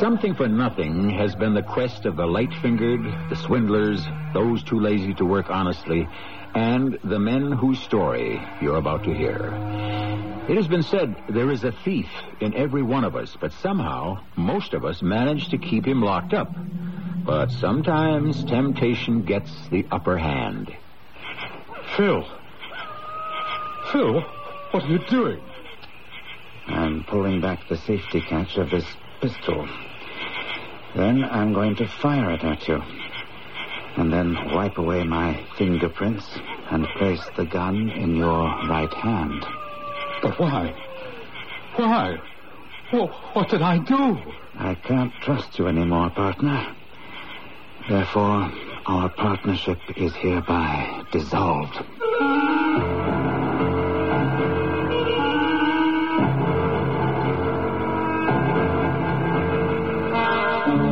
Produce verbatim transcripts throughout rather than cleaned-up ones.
Something for nothing has been the quest of the light-fingered, the swindlers, those too lazy to work honestly, and the men whose story you're about to hear. It has been said there is a thief in every one of us, but somehow most of us manage to keep him locked up. But sometimes temptation gets the upper hand. Phil. Phil, what are you doing? I'm pulling back the safety catch of this pistol. Then I'm going to fire it at you, and then wipe away my fingerprints and place the gun in your right hand. But why? Why? Well, what did I do? I can't trust you anymore, partner. Therefore, our partnership is hereby dissolved.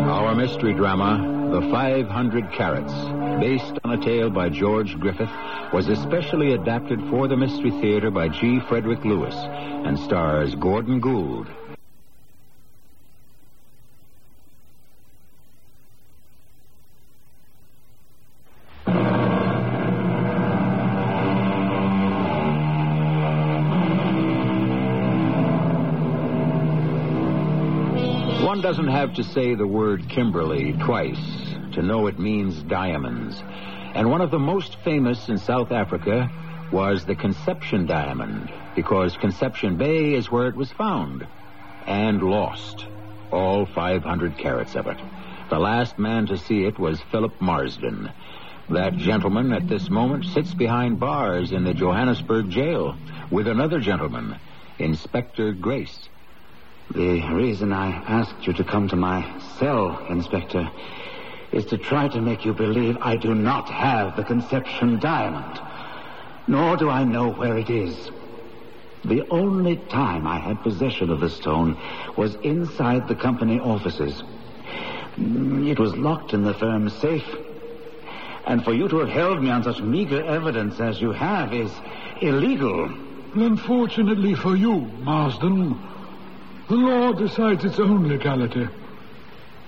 Our mystery drama, The five hundred carats, based on a tale by George Griffith, was especially adapted for the Mystery Theater by G. Frederick Lewis and stars Gordon Gould. One doesn't have to say the word Kimberley twice to know it means diamonds. And one of the most famous in South Africa was the Conception Diamond, because Conception Bay is where it was found and lost, all five hundred carats of it. The last man to see it was Philip Marsden. That gentleman at this moment sits behind bars in the Johannesburg jail with another gentleman, Inspector Grace. The reason I asked you to come to my cell, Inspector, is to try to make you believe I do not have the Conception Diamond, nor do I know where it is. The only time I had possession of the stone was inside the company offices. It was locked in the firm's safe, and for you to have held me on such meager evidence as you have is illegal. Unfortunately for you, Marsden, the law decides its own legality.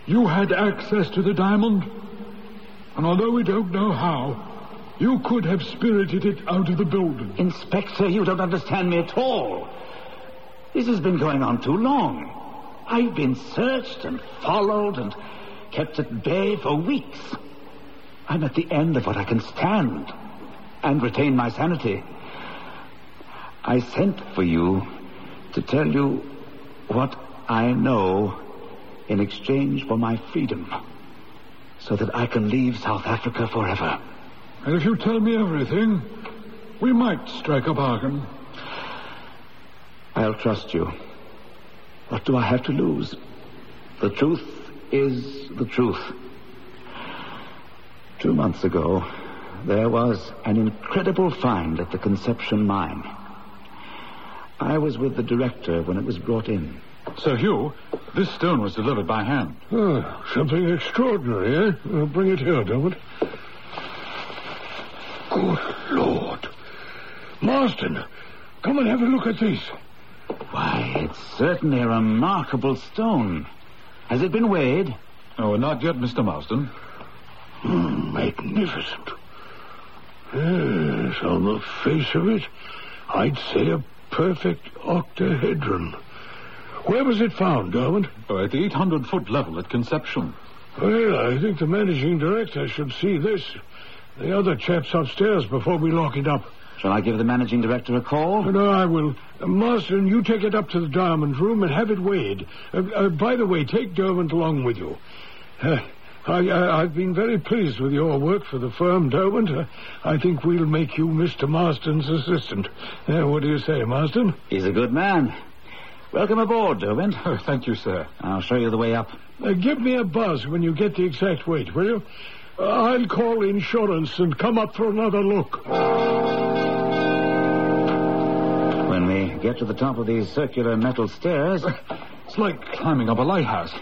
You had access to the diamond, and although we don't know how, you could have spirited it out of the building. Inspector, you don't understand me at all. This has been going on too long. I've been searched and followed and kept at bay for weeks. I'm at the end of what I can stand and retain my sanity. I sent for you to tell you what I know in exchange for my freedom, so that I can leave South Africa forever. And if you tell me everything, we might strike a bargain. I'll trust you. What do I have to lose? The truth is the truth. Two months ago, there was an incredible find at the Conception Mine. I was with the director when it was brought in. Sir Hugh, this stone was delivered by hand. Oh, something extraordinary, eh? Well, bring it here, Delbert. Good Lord. Marston, come and have a look at this. Why, it's certainly a remarkable stone. Has it been weighed? Oh, not yet, Mister Marston. Mm, magnificent. Yes, on the face of it, I'd say a perfect octahedron. Where was it found, Derwent? Oh, at the eight hundred foot level at Conception. Well, I think the managing director should see this. The other chap's upstairs before we lock it up. Shall I give the managing director a call? No, I will. Uh, Marston, you take it up to the diamond room and have it weighed. Uh, uh, by the way, take Derwent along with you. Uh, I, I, I've been very pleased with your work for the firm, Derwent. Uh, I think we'll make you Mister Marston's assistant. Uh, what do you say, Marston? He's a good man. Welcome aboard, Derwent. Oh, thank you, sir. I'll show you the way up. Uh, give me a buzz when you get the exact weight, will you? Uh, I'll call insurance and come up for another look. When we get to the top of these circular metal stairs... It's like climbing up a lighthouse.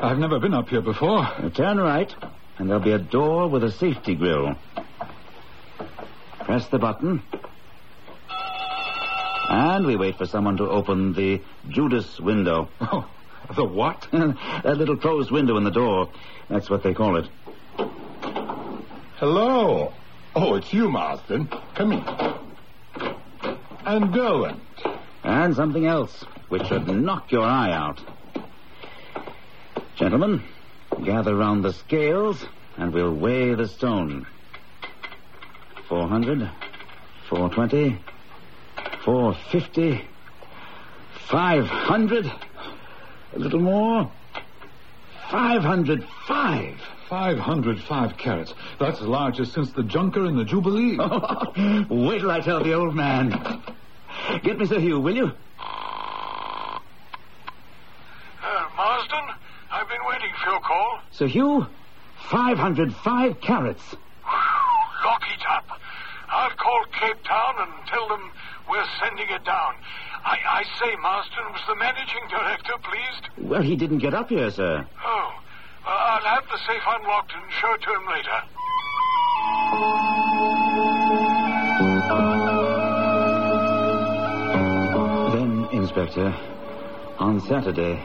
I've never been up here before. Now turn right, and there'll be a door with a safety grille. Press the button... And we wait for someone to open the Judas window. Oh, the what? That little closed window in the door. That's what they call it. Hello. Oh, it's you, Marston. Come in. And Derwent. And something else, which should knock your eye out. Gentlemen, gather round the scales, and we'll weigh the stone. Four hundred, four twenty... Four fifty, five hundred, a little more, five hundred five. Five hundred five carats. That's the largest since the Junker and the Jubilee. Wait till I tell the old man. Get me Sir Hugh, will you? Uh, Marston, I've been waiting for your call. Sir Hugh, five hundred five carats. Lock it up. I'll call Cape Town and tell them we're sending it down. I, I say, Marston, was the managing director pleased? Well, he didn't get up here, sir. Oh. Well, I'll have the safe unlocked and show it to him later. Then, Inspector, on Saturday,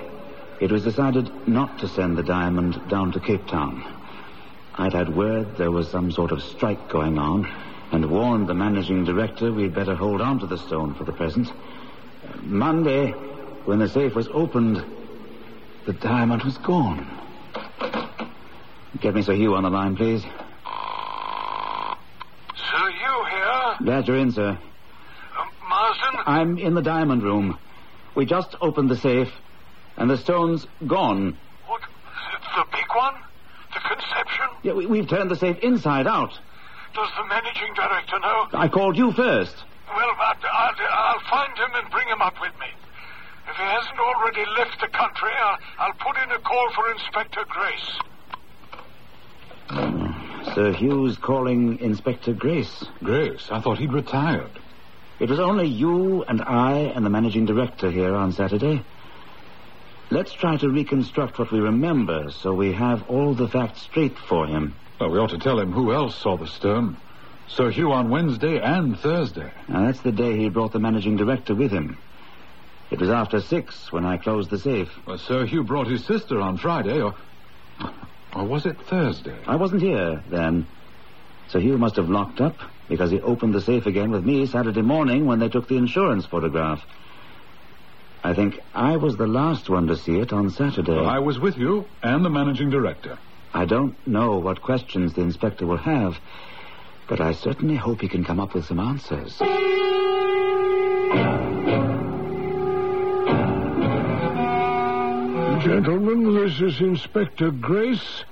it was decided not to send the diamond down to Cape Town. I'd had word there was some sort of strike going on, and warned the managing director we'd better hold on to the stone for the present. Monday, when the safe was opened, the diamond was gone. Get me Sir Hugh on the line, please. Sir Hugh here? Glad you're in, sir. Uh, Marsden? I'm in the diamond room. We just opened the safe, and the stone's gone. What? The big one? The Conception? Yeah, we, we've turned the safe inside out. Does the managing director know? I called you first. Well, I'll, I'll, I'll find him and bring him up with me. If he hasn't already left the country, I'll, I'll put in a call for Inspector Grace. Um, Sir Hugh's calling Inspector Grace. Grace? I thought he'd retired. It was only you and I and the managing director here on Saturday. Let's try to reconstruct what we remember so we have all the facts straight for him. Well, we ought to tell him who else saw the stone. Sir Hugh on Wednesday and Thursday. Now, that's the day he brought the managing director with him. It was after six when I closed the safe. Well, Sir Hugh brought his sister on Friday, or... Or was it Thursday? I wasn't here then. Sir Hugh must have locked up because he opened the safe again with me Saturday morning when they took the insurance photograph. I think I was the last one to see it on Saturday. Well, I was with you and the managing director. I don't know what questions the inspector will have, but I certainly hope he can come up with some answers. Gentlemen, this is Inspector Grace.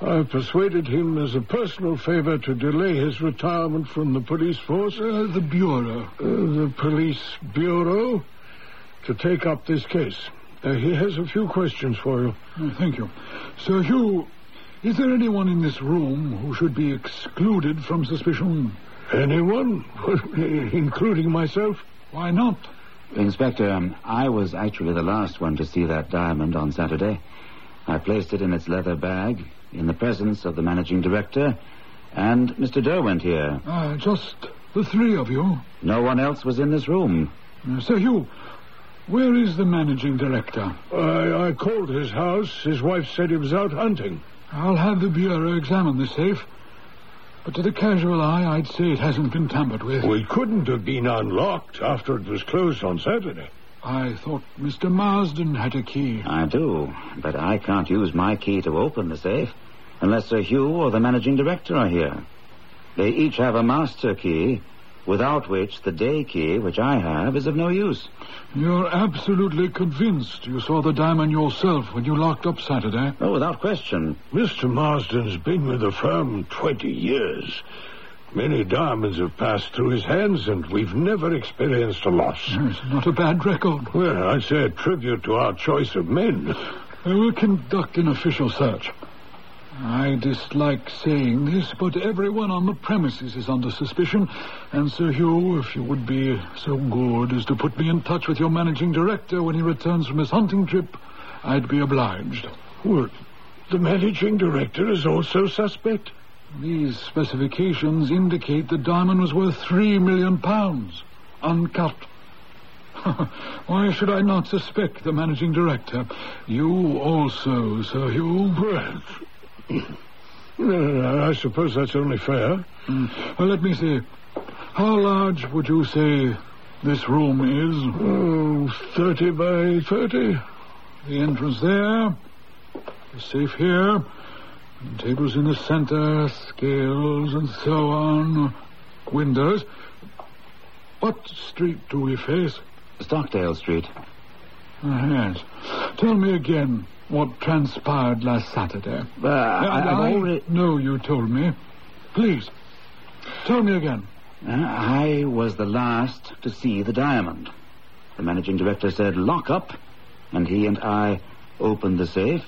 I've persuaded him as a personal favor to delay his retirement from the police force. Uh, the Bureau. Uh, the police bureau to take up this case. Uh, he has a few questions for you. Oh, thank you. Sir Hugh... Is there anyone in this room who should be excluded from suspicion? Anyone? Including myself? Why not? Inspector, um, I was actually the last one to see that diamond on Saturday. I placed it in its leather bag in the presence of the managing director and Mister Derwent here. Ah, uh, just the three of you? No one else was in this room. Uh, Sir Hugh... Where is the managing director? I, I called his house. His wife said he was out hunting. I'll have the Bureau examine the safe. But to the casual eye, I'd say it hasn't been tampered with. Well, it couldn't have been unlocked after it was closed on Saturday. I thought Mister Marsden had a key. I do, but I can't use my key to open the safe unless Sir Hugh or the managing director are here. They each have a master key... without which the day key, which I have, is of no use. You're absolutely convinced you saw the diamond yourself when you locked up Saturday? Oh, without question. Mister Marsden's been with the firm twenty years. Many diamonds have passed through his hands, and we've never experienced a loss. It's not a bad record. Well, I'd say a tribute to our choice of men. I will conduct an official search. I dislike saying this, but everyone on the premises is under suspicion. And Sir Hugh, if you would be so good as to put me in touch with your managing director when he returns from his hunting trip, I'd be obliged. Well, the managing director is also suspect. These specifications indicate the diamond was worth three million pounds, uncut. Why should I not suspect the managing director? You also, Sir Hugh. Well, uh, I suppose that's only fair. Mm. Well, let me see. How large would you say this room is? Oh, thirty by thirty. The entrance there. The safe here. And tables in the center, scales and so on. Windows. What street do we face? Stockdale Street. Oh, yes. Tell me again what transpired last Saturday. Uh, I, I, I already... know you told me. Please, tell me again. Uh, I was the last to see the diamond. The managing director said, lock up, and he and I opened the safe.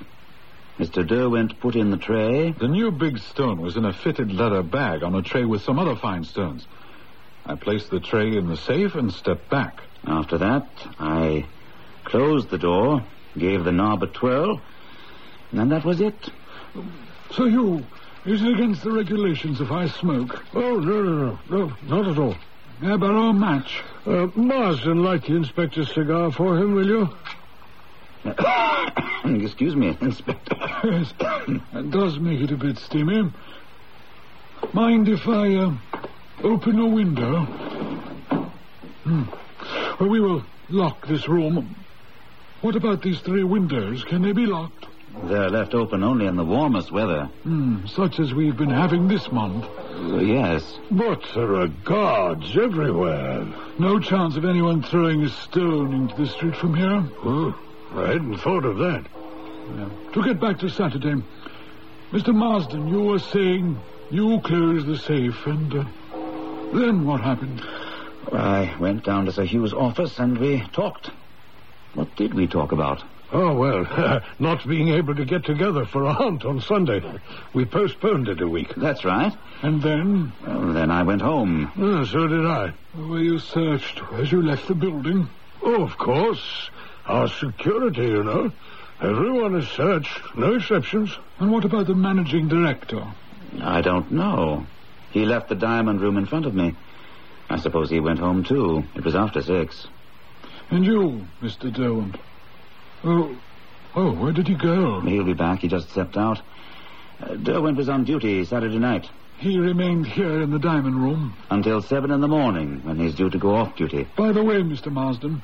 Mister Derwent put in the tray. The new big stone was in a fitted leather bag on a tray with some other fine stones. I placed the tray in the safe and stepped back. After that, I closed the door, gave the knob a twirl, and that was it. So you, is it against the regulations if I smoke? Oh, no, no, no, no, not at all. Yeah, but I'll match. Uh, Marsden, light the inspector's cigar for him, will you? Excuse me, Inspector. Yes, that does make it a bit steamy. Mind if I uh, open a window? Hmm. Well, we will lock this room. What about these three windows? Can they be locked? They're left open only in the warmest weather. Mm, such as we've been having this month. Uh, yes. But there are guards everywhere. No chance of anyone throwing a stone into the street from here. Oh, I hadn't thought of that. Yeah. To get back to Saturday, Mister Marsden, you were saying you closed the safe, and uh, then what happened? I went down to Sir Hugh's office and we talked. What did we talk about? Oh, well, not being able to get together for a hunt on Sunday. We postponed it a week. That's right. And then? Well, then I went home. Oh, so did I. Were you searched as you left the building? Oh, of course. Our security, you know. Everyone is searched. No exceptions. And what about the managing director? I don't know. He left the diamond room in front of me. I suppose he went home, too. It was after six. And you, Mister Derwent? Oh, oh, where did he go? He'll be back. He just stepped out. Uh, Derwent was on duty Saturday night. He remained here in the diamond room? Until seven in the morning, when he's due to go off duty. By the way, Mister Marsden,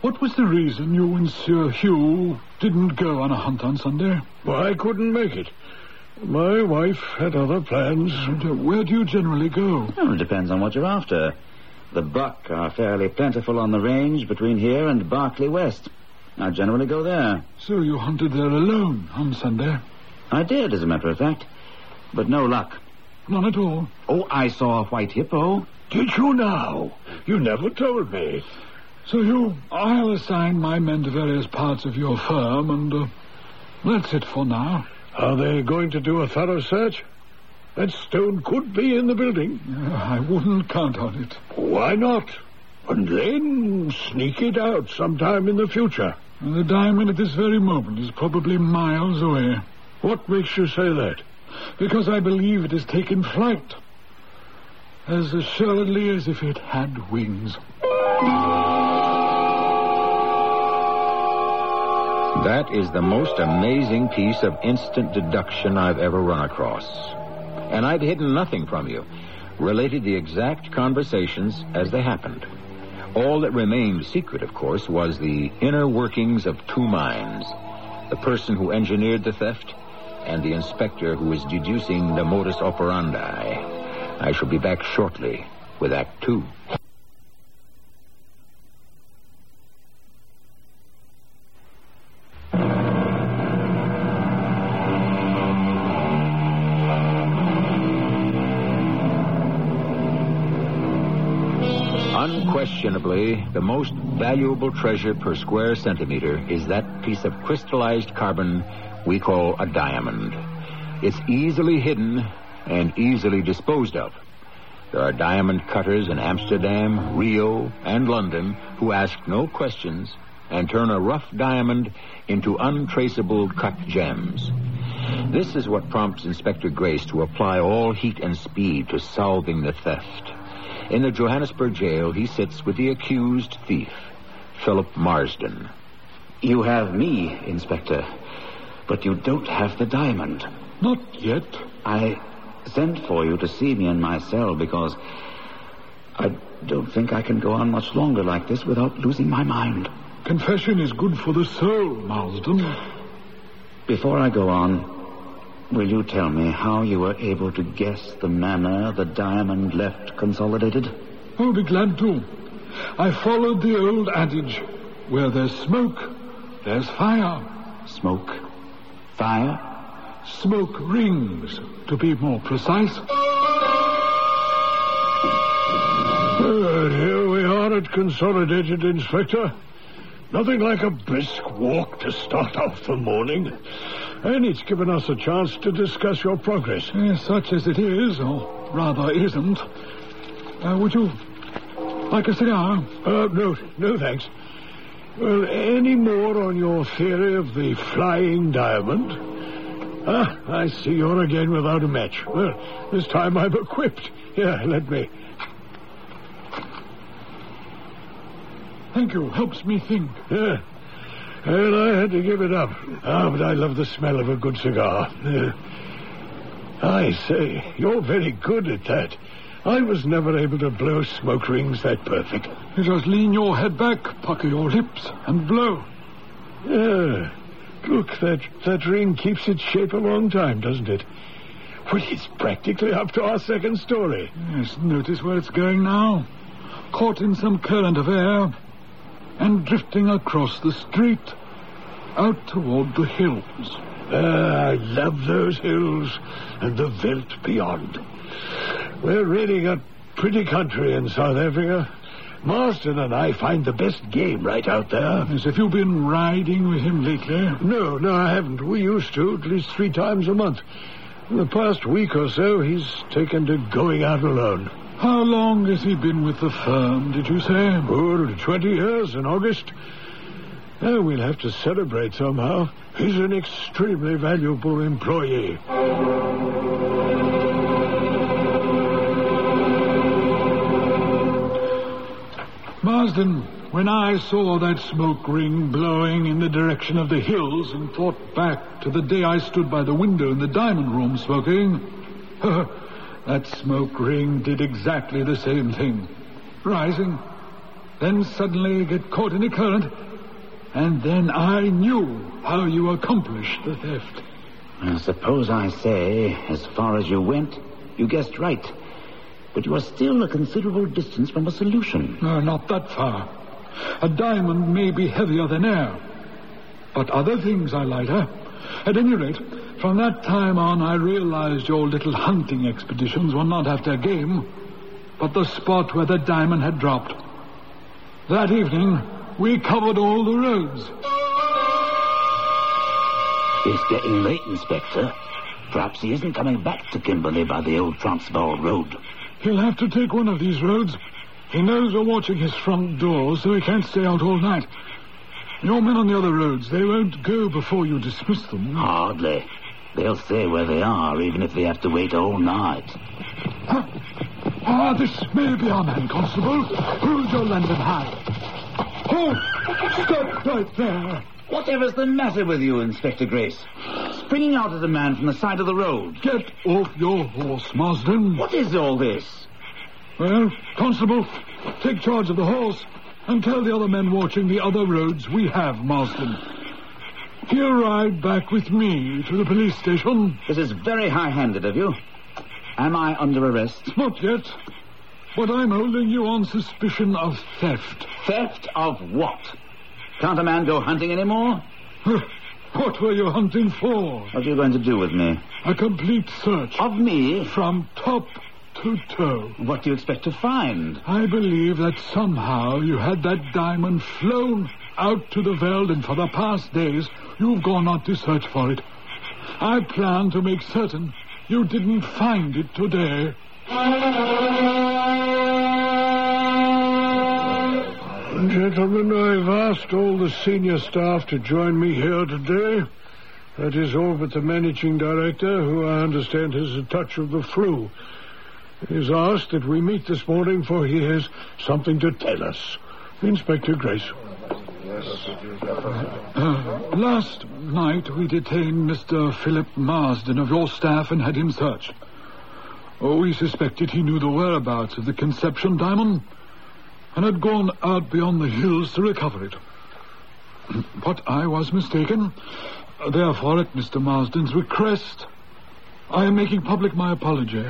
what was the reason you and Sir Hugh didn't go on a hunt on Sunday? Well, I couldn't make it. My wife had other plans. And, uh, where do you generally go? Well, it depends on what you're after. The buck are fairly plentiful on the range between here and Barclay West. I generally go there. So you hunted there alone on Sunday? I did, as a matter of fact. But no luck. None at all? Oh, I saw a white hippo. Did you now? You never told me. So you... I'll assign my men to various parts of your firm, and uh, that's it for now. Are they going to do a thorough search? That stone could be in the building. Uh, I wouldn't count on it. Why not? And then sneak it out sometime in the future. And the diamond at this very moment is probably miles away. What makes you say that? Because I believe it has taken flight. As assuredly as if it had wings. That is the most amazing piece of instant deduction I've ever run across. And I'd hidden nothing from you. Related the exact conversations as they happened. All that remained secret, of course, was the inner workings of two minds. The person who engineered the theft and the inspector who is deducing the modus operandi. I shall be back shortly with Act Two. Unquestionably, the most valuable treasure per square centimeter is that piece of crystallized carbon we call a diamond. It's easily hidden and easily disposed of. There are diamond cutters in Amsterdam, Rio, and London who ask no questions and turn a rough diamond into untraceable cut gems. This is what prompts Inspector Grace to apply all heat and speed to solving the theft. In the Johannesburg jail, he sits with the accused thief, Philip Marsden. You have me, Inspector, but you don't have the diamond. Not yet. I sent for you to see me in my cell because I don't think I can go on much longer like this without losing my mind. Confession is good for the soul, Marsden. Before I go on, will you tell me how you were able to guess the manner the diamond left Consolidated? I'll be glad to. I followed the old adage, where there's smoke, there's fire. Smoke? Fire? Smoke rings, to be more precise. Well, here we are at Consolidated, Inspector. Nothing like a brisk walk to start off the morning. And it's given us a chance to discuss your progress. Yes, such as it is, or rather isn't. Uh, would you like a cigar? Uh, no, no thanks. Well, any more on your theory of the flying diamond? Ah, I see you're again without a match. Well, this time I'm equipped. Here, let me. Thank you. Helps me think. Yeah. And I had to give it up. Ah, but I love the smell of a good cigar. Yeah. I say, you're very good at that. I was never able to blow smoke rings that perfect. You just lean your head back, pucker your lips, and blow. Yeah. Look, that, that ring keeps its shape a long time, doesn't it? Well, it's practically up to our second story. Yes, notice where it's going now. Caught in some current of air and drifting across the street out toward the hills. Ah, I love those hills and the veldt beyond. We're really got pretty country in South Africa. Marston and I find the best game right out there. Yes, have you been riding with him lately? No, no, I haven't. We used to, at least three times a month. In the past week or so, he's taken to going out alone. How long has he been with the firm, did you say? Oh, twenty years in August. Oh, we'll have to celebrate somehow. He's an extremely valuable employee. Marsden, when I saw that smoke ring blowing in the direction of the hills and thought back to the day I stood by the window in the diamond room smoking, that smoke ring did exactly the same thing. Rising, then suddenly get caught in a current, and then I knew how you accomplished the theft. I suppose I say, as far as you went, you guessed right. But you are still a considerable distance from a solution. No, not that far. A diamond may be heavier than air, but other things are lighter. At any rate, from that time on, I realized your little hunting expeditions were not after game, but the spot where the diamond had dropped. That evening, we covered all the roads. It's getting late, Inspector. Perhaps he isn't coming back to Kimberley by the old Transvaal Road. He'll have to take one of these roads. He knows we're watching his front door, so he can't stay out all night. Your men on the other roads, they won't go before you dismiss them. Hardly. They'll stay where they are, even if they have to wait all night. Huh? Ah, this may be our man, Constable. Hold your lantern high. Hold! Stop right there. Whatever's the matter with you, Inspector Grace? Springing out at a man from the side of the road. Get off your horse, Marsden. What is all this? Well, Constable, take charge of the horse and tell the other men watching the other roads we have Marsden. He'll ride back with me to the police station. This is very high-handed of you. Am I under arrest? Not yet. But I'm holding you on suspicion of theft. Theft of what? Can't a man go hunting anymore? What were you hunting for? What are you going to do with me? A complete search. Of me? From top toe-toe. What do you expect to find? I believe that somehow you had that diamond flown out to the veld, and for the past days you've gone out to search for it. I plan to make certain you didn't find it today. Gentlemen, I've asked all the senior staff to join me here today. That is all but the managing director, who I understand has a touch of the flu. He has asked that we meet this morning, for he has something to tell us. Inspector Grace. Yes. Uh, last night we detained Mister Philip Marsden of your staff and had him searched. Oh, we suspected he knew the whereabouts of the Conception Diamond and had gone out beyond the hills to recover it. But I was mistaken. Therefore, at Mister Marsden's request, I am making public my apology.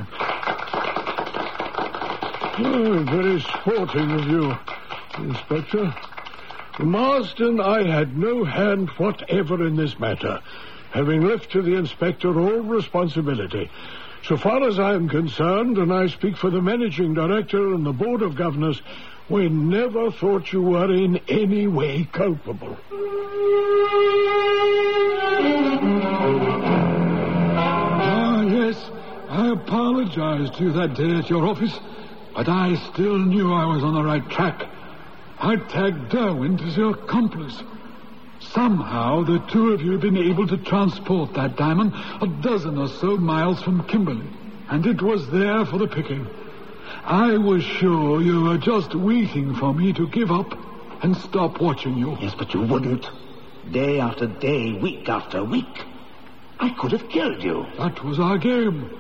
Oh, very sporting of you, Inspector. Marsden, I had no hand whatever in this matter, having left to the inspector all responsibility. So far as I am concerned, and I speak for the managing director and the board of governors, we never thought you were in any way culpable. Ah, yes, I apologized to you that day at your office, but I still knew I was on the right track. I tagged Derwent as your accomplice. Somehow the two of you have been able to transport that diamond a dozen or so miles from Kimberley, and it was there for the picking. I was sure you were just waiting for me to give up and stop watching you. Yes, but you wouldn't. Day after day, week after week. I could have killed you. That was our game.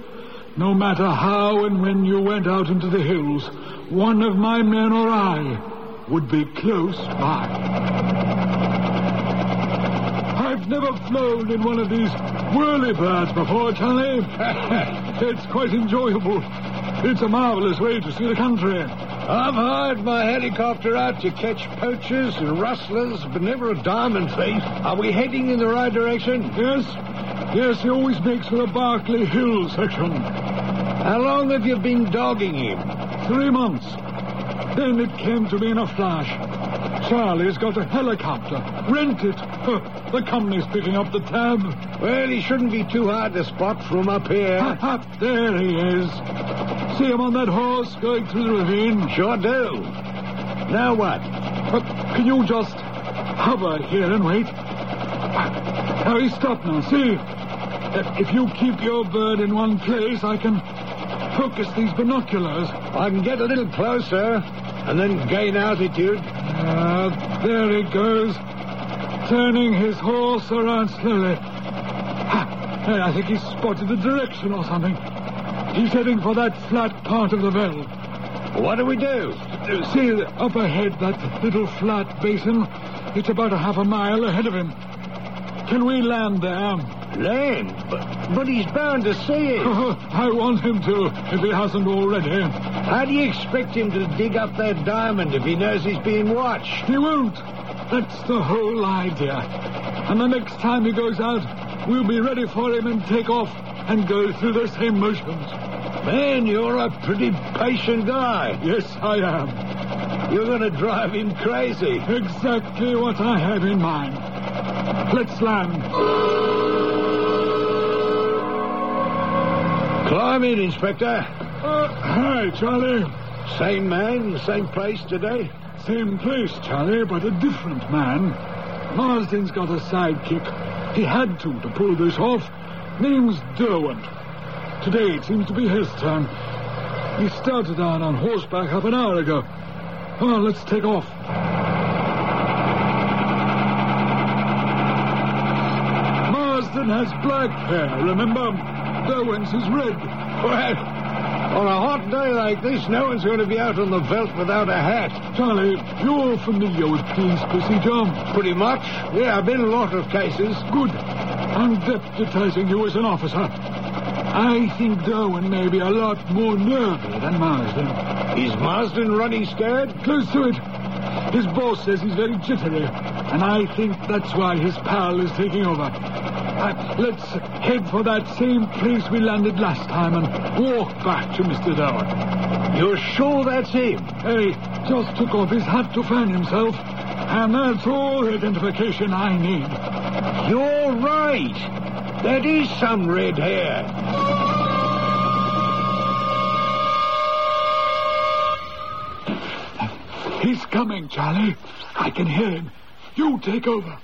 No matter how and when you went out into the hills, one of my men or I would be close by. I've never flown in one of these whirlybirds before, Charlie. It's quite enjoyable. It's a marvelous way to see the country. I've hired my helicopter out to catch poachers and rustlers, but never a diamond thief. Are we heading in the right direction? Yes. Yes, he always makes for the Barclay Hill section. How long have you been dogging him? Three months. Then it came to me in a flash. Charlie's got a helicopter. Rent it. The company's picking up the tab. Well, he shouldn't be too hard to spot from up here. Ha, ha, there he is. See him on that horse going through the ravine? Sure do. Now what? Uh, can you just hover here and wait? Now he's stopped now, see? Uh, if you keep your bird in one place, I can focus these binoculars. I can get a little closer. And then gain altitude. Uh, there he goes, turning his horse around slowly. Ha, I think he's spotted the direction or something. He's heading for that flat part of the veld. What do we do? See, up ahead, that little flat basin. It's about a half a mile ahead of him. Can we land there? Land? But, but he's bound to see it. I want him to, if he hasn't already. How do you expect him to dig up that diamond if he knows he's being watched? He won't. That's the whole idea. And the next time he goes out, we'll be ready for him and take off and go through the same motions. Man, you're a pretty patient guy. Yes, I am. You're going to drive him crazy. Exactly what I have in mind. Let's land. Climb in, Inspector. Uh, hi, Charlie. Same man, same place today? Same place, Charlie, but a different man. Marsden's got a sidekick. He had to, to pull this off. Name's Derwent. Today it seems to be his turn. He started out on horseback half an hour ago. Come on, let's take off. Marsden has black hair, remember? Derwent's is red. Well, on a hot day like this, no one's going to be out on the veldt without a hat. Charlie, you're familiar with police procedure? Pretty much. Yeah, I've been in a lot of cases. Good. I'm deputizing you as an officer. I think Derwent may be a lot more nervy than Marsden. Is Marsden running scared? Close to it. His boss says he's very jittery, and I think that's why his pal is taking over. time. Let's head for that same place we landed last time and walk back to Mister Darwin. You're sure that's him? Hey, just took off his hat to fan himself. And that's all identification I need. You're right. That is some red hair. He's coming, Charlie. I can hear him. You take over.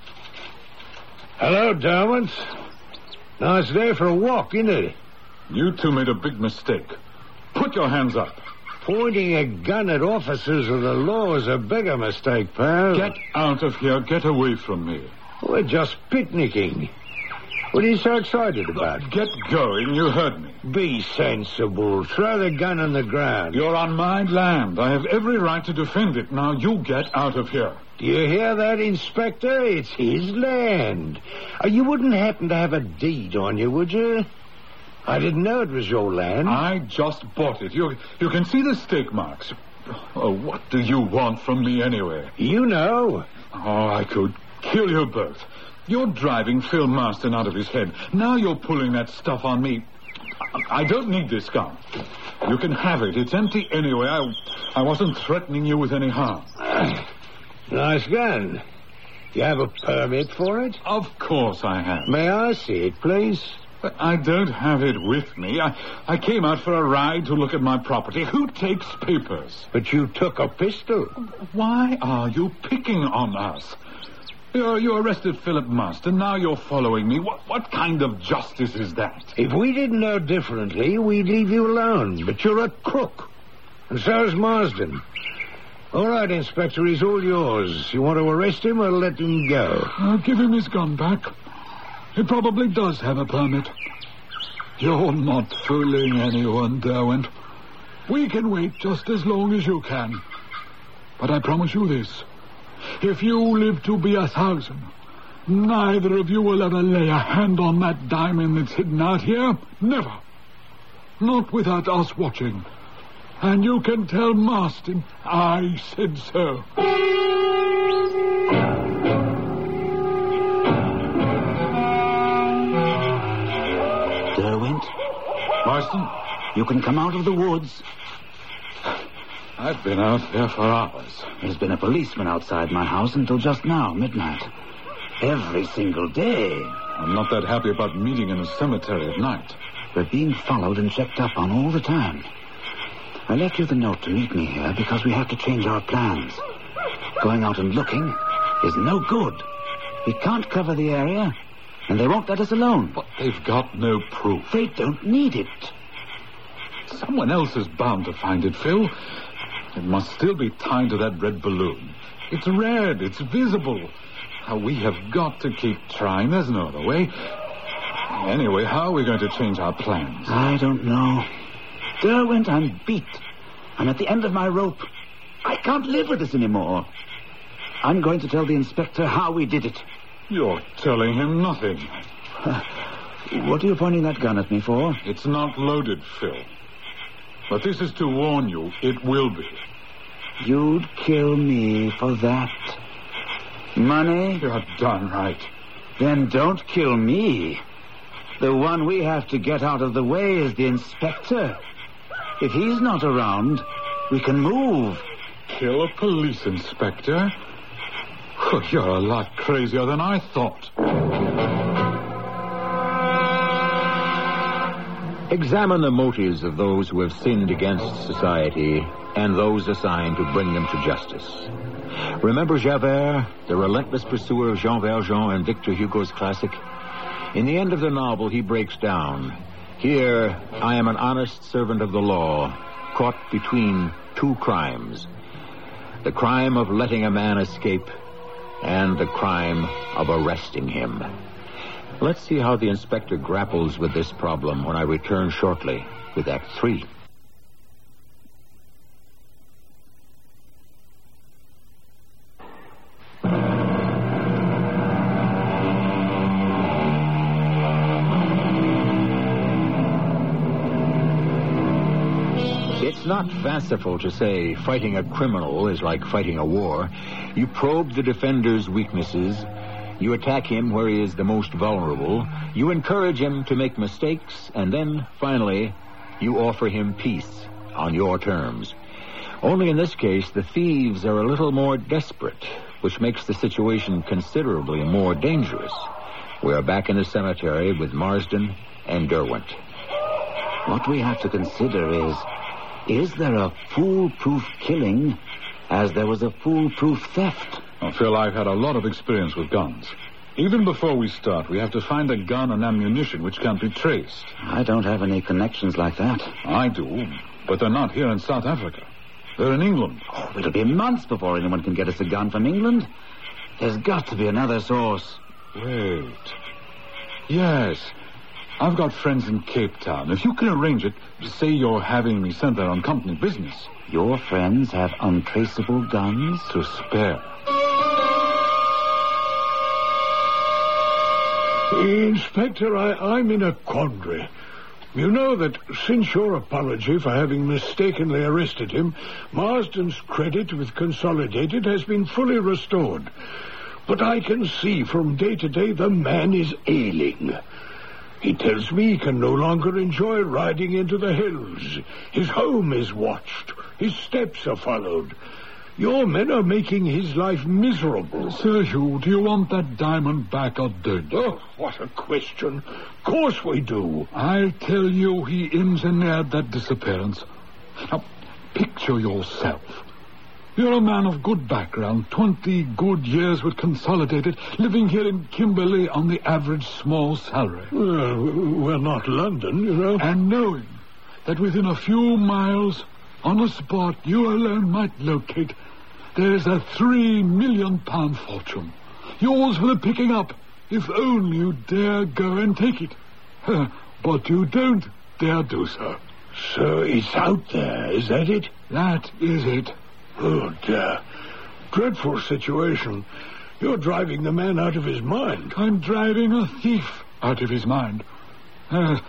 Hello, Darwin. Nice day for a walk, isn't it? You two made a big mistake. Put your hands up. Pointing a gun at officers of the law is a bigger mistake, pal. Get out of here. Get away from me. We're just picnicking. What are you so excited about? Get going. You heard me. Be sensible. Throw the gun on the ground. You're on my land. I have every right to defend it. Now you get out of here. Do you hear that, Inspector? It's his land. Uh, you wouldn't happen to have a deed on you, would you? I didn't know it was your land. I just bought it. You you can see the stake marks. Oh, what do you want from me anyway? You know. Oh, I could kill you both. You're driving Phil Marston out of his head. Now you're pulling that stuff on me. I, I don't need this gun. You can have it. It's empty anyway. I, I wasn't threatening you with any harm. Uh, nice gun. You have a permit for it? Of course I have. May I see it, please? I don't have it with me. I, I came out for a ride to look at my property. Who takes papers? But you took a pistol. Why are you picking on us? You, you arrested Philip Marston. Now you're following me. What, what kind of justice is that? If we didn't know differently, we'd leave you alone. But you're a crook. And so is Marsden. All right, Inspector, he's all yours. You want to arrest him or let him go? I'll give him his gun back. He probably does have a permit. You're not fooling anyone, Derwent. We can wait just as long as you can. But I promise you this. If you live to be a thousand, neither of you will ever lay a hand on that diamond that's hidden out here. Never. Not without us watching. And you can tell Marston I said so. Marston, you can come out of the woods. I've been out there for hours. There's been a policeman outside my house until just now, midnight. Every single day. I'm not that happy about meeting in a cemetery at night. We're being followed and checked up on all the time. I left you the note to meet me here because we have to change our plans. Going out and looking is no good. We can't cover the area. And they won't let us alone. But they've got no proof. They don't need it. Someone else is bound to find it, Phil. It must still be tied to that red balloon. It's red. It's visible. Now, we have got to keep trying. There's no other way. Anyway, how are we going to change our plans? I don't know. Derwent, I'm beat. I'm at the end of my rope. I can't live with this anymore. I'm going to tell the inspector how we did it. You're telling him nothing. What are you pointing that gun at me for? It's not loaded, Phil. But this is to warn you, it will be. You'd kill me for that. Money? You're darn right. Then don't kill me. The one we have to get out of the way is the inspector. If he's not around, we can move. Kill a police inspector? Oh, you're a lot crazier than I thought. Examine the motives of those who have sinned against society and those assigned to bring them to justice. Remember Javert, the relentless pursuer of Jean Valjean and Victor Hugo's classic? In the end of the novel, he breaks down. Here, I am an honest servant of the law, caught between two crimes. The crime of letting a man escape and the crime of arresting him. Let's see how the inspector grapples with this problem when I return shortly with Act Three. It's not fanciful to say fighting a criminal is like fighting a war. You probe the defender's weaknesses. You attack him where he is the most vulnerable. You encourage him to make mistakes. And then, finally, you offer him peace on your terms. Only in this case, the thieves are a little more desperate, which makes the situation considerably more dangerous. We are back in the cemetery with Marsden and Derwent. What we have to consider is, is there a foolproof killing as there was a foolproof theft? I feel I've had a lot of experience with guns. Even before we start, we have to find a gun and ammunition which can't be traced. I don't have any connections like that. I do, but they're not here in South Africa. They're in England. Oh, it'll be months before anyone can get us a gun from England. There's got to be another source. Wait. Yes. I've got friends in Cape Town. If you can arrange it, say you're having me sent there on company business. Your friends have untraceable guns? To spare. Inspector, I, I'm in a quandary. You know that since your apology for having mistakenly arrested him, Marsden's credit with Consolidated has been fully restored. But I can see from day to day the man is ailing. He tells me he can no longer enjoy riding into the hills. His home is watched. His steps are followed. Your men are making his life miserable. Sir Hugh, do you want that diamond back or dead? Oh, what a question. Of course we do. I tell you, he engineered that disappearance. Now, picture yourself. You're a man of good background, twenty good years with Consolidated, living here in Kimberley on the average small salary. Well, we're not London, you know. And knowing that within a few miles, on a spot you alone might locate, there's a three million pound fortune. Yours for the picking up, if only you dare go and take it. But you don't dare do so. So it's out there, is that it? That is it. Oh, dear. Dreadful situation. You're driving the man out of his mind. I'm driving a thief out of his mind. Uh,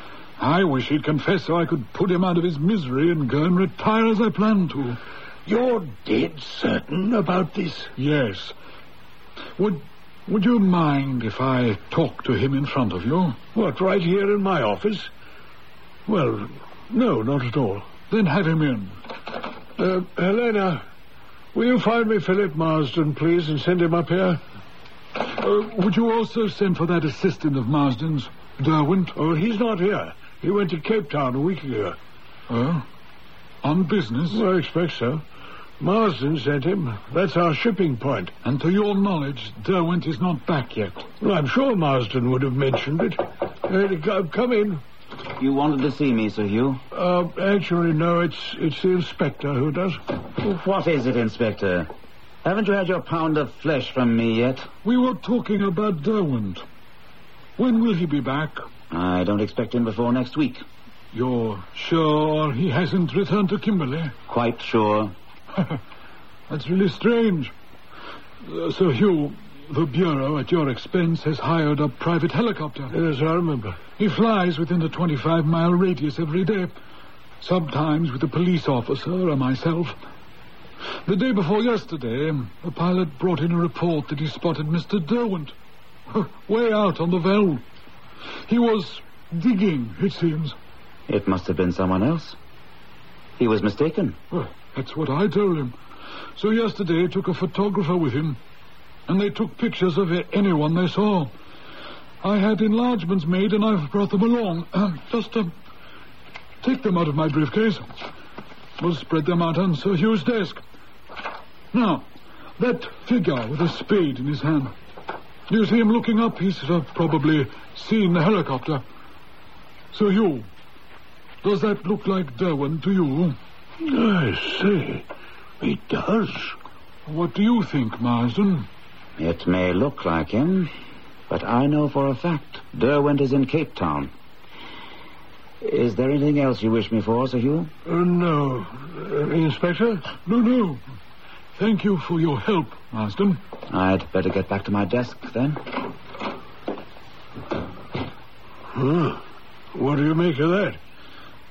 I wish he'd confess so I could put him out of his misery and go and retire as I planned to. You're dead certain about this? Yes. Would would you mind if I talked to him in front of you? What, right here in my office? Well, no, not at all. Then have him in. Uh, Helena, will you find me Philip Marsden, please, and send him up here? Uh, would you also send for that assistant of Marsden's, Derwent? Oh, he's not here. He went to Cape Town a week ago. Oh? On business? Well, I expect so. Marsden sent him. That's our shipping point. And to your knowledge, Derwent is not back yet. Well, I'm sure Marsden would have mentioned it. Uh, come in. You wanted to see me, Sir Hugh? Uh, actually, no. It's it's the inspector who does. What is it, Inspector? Haven't you had your pound of flesh from me yet? We were talking about Derwent. When will he be back? I don't expect him before next week. You're sure he hasn't returned to Kimberley? Quite sure. That's really strange. Uh, Sir Hugh, the Bureau, at your expense, has hired a private helicopter. Yes, I remember. He flies within a twenty-five mile radius every day, sometimes with a police officer or myself. The day before yesterday, a pilot brought in a report that he spotted Mister Derwent, way out on the veld. He was digging, it seems. It must have been someone else. He was mistaken. Well, that's what I told him. So yesterday he took a photographer with him, and they took pictures of anyone they saw. I had enlargements made, and I've brought them along. Uh, just uh, take them out of my briefcase. We'll spread them out on Sir Hugh's desk. Now, that figure with a spade in his hand. You see him looking up. He's uh, probably seen the helicopter. Sir Hugh, does that look like Derwent to you? I see. It does. What do you think, Marsden? It may look like him, but I know for a fact Derwent is in Cape Town. Is there anything else you wish me for, Sir Hugh? Uh, no. Uh, Inspector? No, no. Thank you for your help, Marsden. I'd better get back to my desk, then. Huh. What do you make of that?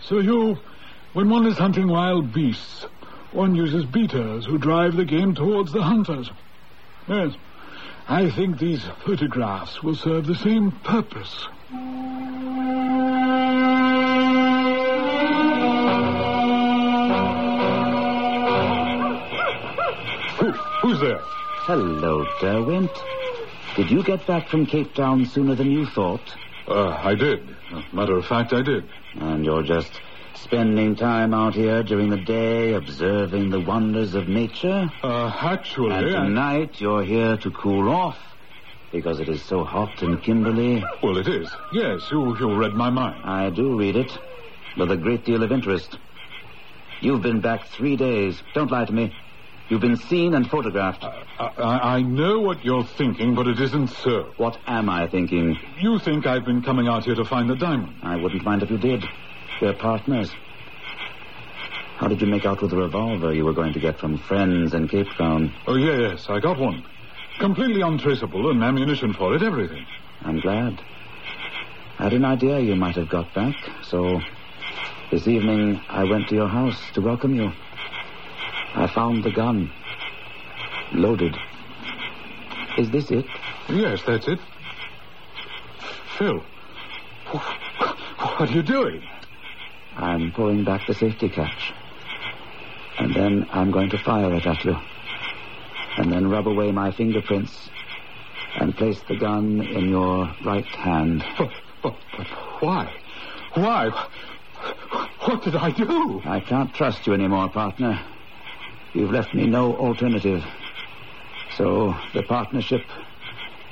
Sir Hugh, when one is hunting wild beasts, one uses beaters who drive the game towards the hunters. Yes. I think these photographs will serve the same purpose. Who, who's there? Hello, Derwent. Did you get back from Cape Town sooner than you thought? Uh, I did. Matter of fact, I did. And you're just spending time out here during the day observing the wonders of nature? Uh, actually... And tonight I... you're here to cool off because it is so hot in Kimberley. Well, it is. Yes, you, you read my mind. I do read it with a great deal of interest. You've been back three days. Don't lie to me. You've been seen and photographed. I, I, I know what you're thinking, but it isn't so. What am I thinking? You think I've been coming out here to find the diamond. I wouldn't mind if you did. We're partners. How did you make out with the revolver you were going to get from friends in Cape Town? Oh, yeah, yes, I got one. Completely untraceable, and ammunition for it, everything. I'm glad. I had an idea you might have got back, so this evening I went to your house to welcome you. I found the gun. Loaded. Is this it? Yes, that's it. Phil, what are you doing? I'm pulling back the safety catch. And then I'm going to fire it at you. And then rub away my fingerprints. And place the gun in your right hand. But, but, but why? Why? What did I do? I can't trust you anymore, partner. You've left me no alternative. So the partnership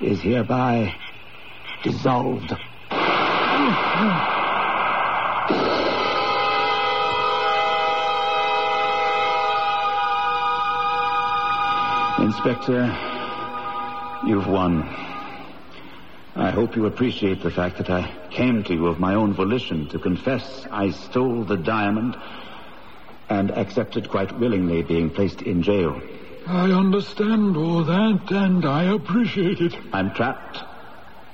is hereby dissolved. Inspector, you've won. I hope you appreciate the fact that I came to you of my own volition to confess I stole the diamond and accepted quite willingly being placed in jail. I understand all that, and I appreciate it. I'm trapped.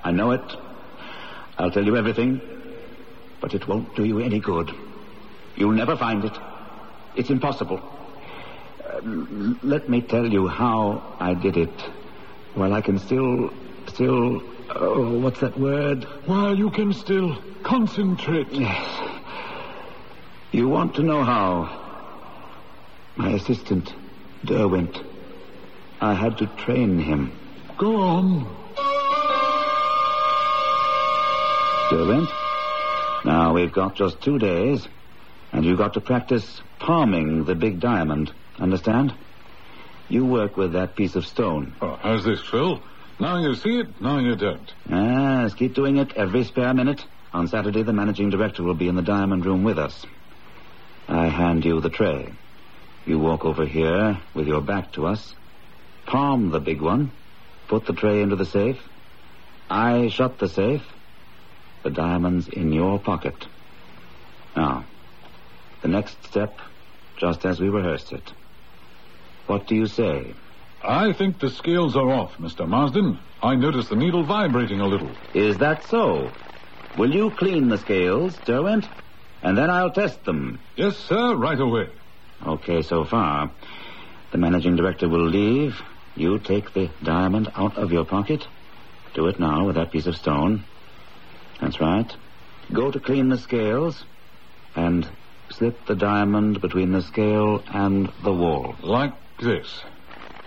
I know it. I'll tell you everything, but it won't do you any good. You'll never find it. It's impossible. Um, let me tell you how I did it. While I can still... still... Oh, what's that word? While you can still concentrate. Yes. You want to know how? My assistant, Derwent. I had to train him. Go on. Derwent, now we've got just two days, and you've got to practice palming the big diamond. Understand? You work with that piece of stone. Oh, how's this, Phil? Now you see it, now you don't. Yes, keep doing it every spare minute. On Saturday, the managing director will be in the diamond room with us. I hand you the tray. You walk over here with your back to us. Palm the big one. Put the tray into the safe. I shut the safe. The diamond's in your pocket. Now, the next step, just as we rehearsed it. What do you say? I think the scales are off, Mister Marsden. I noticed the needle vibrating a little. Is that so? Will you clean the scales, Derwent? And then I'll test them. Yes, sir, right away. Okay, so far. The managing director will leave. You take the diamond out of your pocket. Do it now with that piece of stone. That's right. Go to clean the scales and slip the diamond between the scale and the wall. Like this.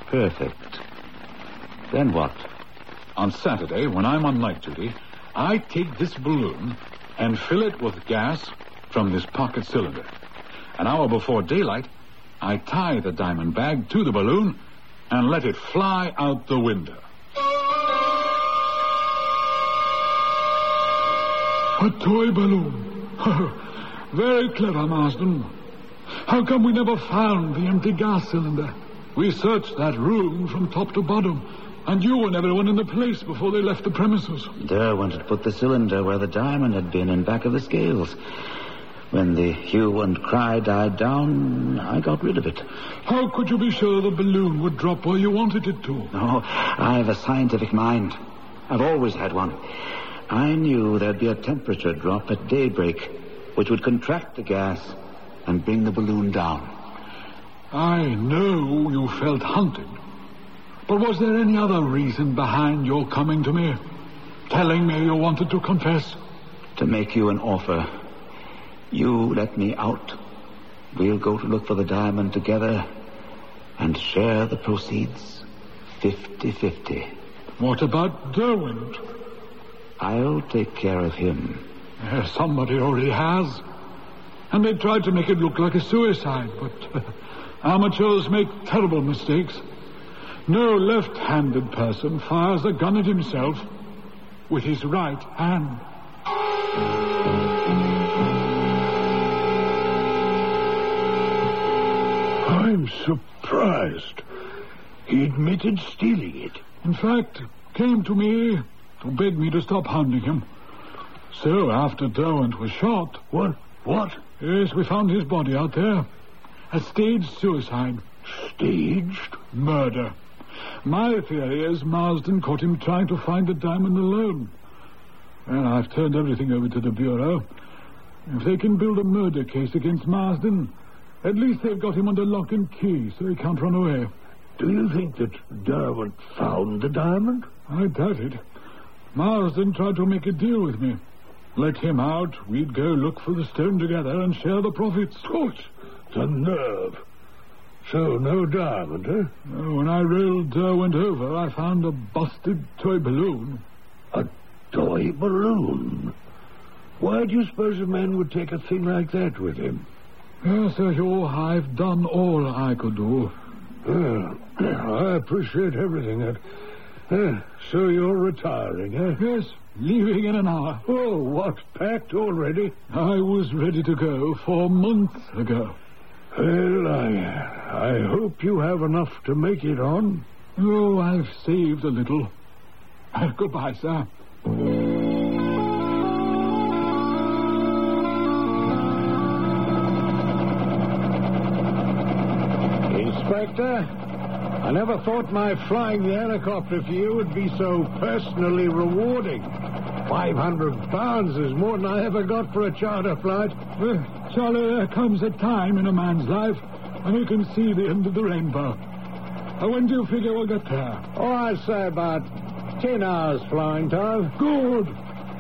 Perfect. Then what? On Saturday, when I'm on night duty, I take this balloon and fill it with gas from this pocket cylinder. An hour before daylight, I tie the diamond bag to the balloon and let it fly out the window. A toy balloon. Very clever, Marsden. How come we never found the empty gas cylinder? We searched that room from top to bottom, and you and everyone in the place before they left the premises. Derwent had put the cylinder where the diamond had been in back of the scales. When the hue and cry died down, I got rid of it. How could you be sure the balloon would drop where you wanted it to? No, I've a scientific mind. I've always had one. I knew there'd be a temperature drop at daybreak, which would contract the gas and bring the balloon down. I know you felt hunted. But was there any other reason behind your coming to me? Telling me you wanted to confess? To make you an offer. You let me out. We'll go to look for the diamond together and share the proceeds fifty-fifty. What about Derwent? I'll take care of him. Uh, somebody already has. And they tried to make it look like a suicide, but uh, amateurs make terrible mistakes. No left-handed person fires a gun at himself with his right hand. I'm surprised. He admitted stealing it. In fact, came to me to beg me to stop hounding him. So after Derwent was shot... What? What? Yes, we found his body out there. A staged suicide. Staged? Murder. My theory is Marsden caught him trying to find the diamond alone. Well, I've turned everything over to the Bureau. If they can build a murder case against Marsden, at least they've got him under lock and key so he can't run away. Do you think that Derwent found the diamond? I doubt it. Marsden tried to make a deal with me. Let him out, we'd go look for the stone together and share the profits. What? The nerve. So, no diamond, eh? Oh, when I rolled Derwent over, I found a busted toy balloon. A toy balloon? Why do you suppose a man would take a thing like that with him? Yes, Sir Hugh, I've done all I could do. Well, I appreciate everything that... Uh, so you're retiring, eh? Yes, leaving in an hour. Oh, what, packed already? I was ready to go four months ago. Well, I, I hope you have enough to make it on. Oh, I've saved a little. Uh, goodbye, sir. Inspector? I never thought my flying the helicopter for you would be so personally rewarding. Five hundred pounds is more than I ever got for a charter flight. Uh, Charlie, there comes a time in a man's life when you can see the end of the rainbow. Uh, when do you figure we'll get there? Oh, I say about ten hours flying time. Good,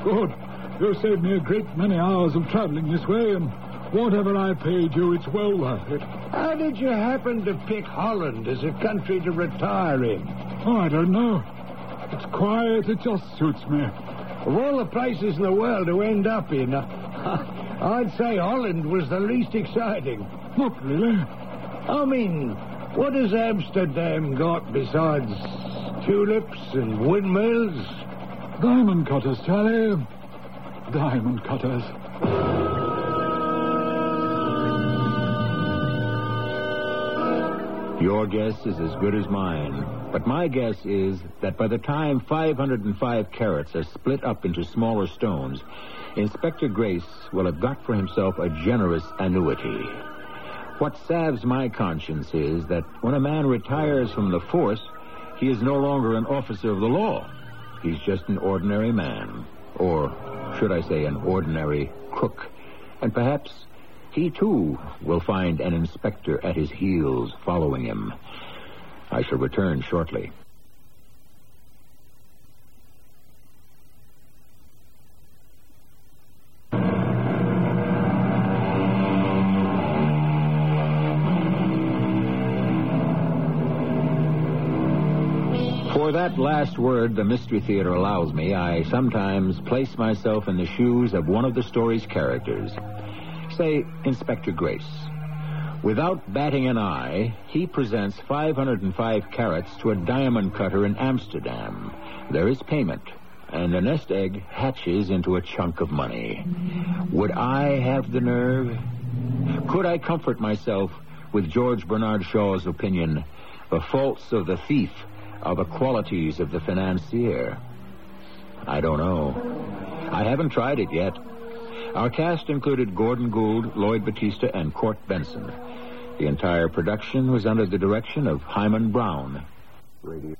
good. You saved me a great many hours of traveling this way, and whatever I paid you, it's well worth it. How did you happen to pick Holland as a country to retire in? Oh, I don't know. It's quiet. It just suits me. Of all the places in the world to end up in, I'd say Holland was the least exciting. Not really. I mean, what has Amsterdam got besides tulips and windmills? Diamond cutters, Charlie. Diamond cutters. Your guess is as good as mine, but my guess is that by the time five hundred five carats are split up into smaller stones, Inspector Grace will have got for himself a generous annuity. What salves my conscience is that when a man retires from the force, he is no longer an officer of the law. He's just an ordinary man, or should I say an ordinary crook, and perhaps... he, too, will find an inspector at his heels following him. I shall return shortly. For that last word the Mystery Theater allows me, I sometimes place myself in the shoes of one of the story's characters. Say, Inspector Grace. Without batting an eye, he presents five hundred five carats to a diamond cutter in Amsterdam. There is payment, and the nest egg hatches into a chunk of money. Would I have the nerve? Could I comfort myself with George Bernard Shaw's opinion, the faults of the thief are the qualities of the financier? I don't know. I haven't tried it yet. Our cast included Gordon Gould, Lloyd Batista, and Court Benson. The entire production was under the direction of Hyman Brown. Radio.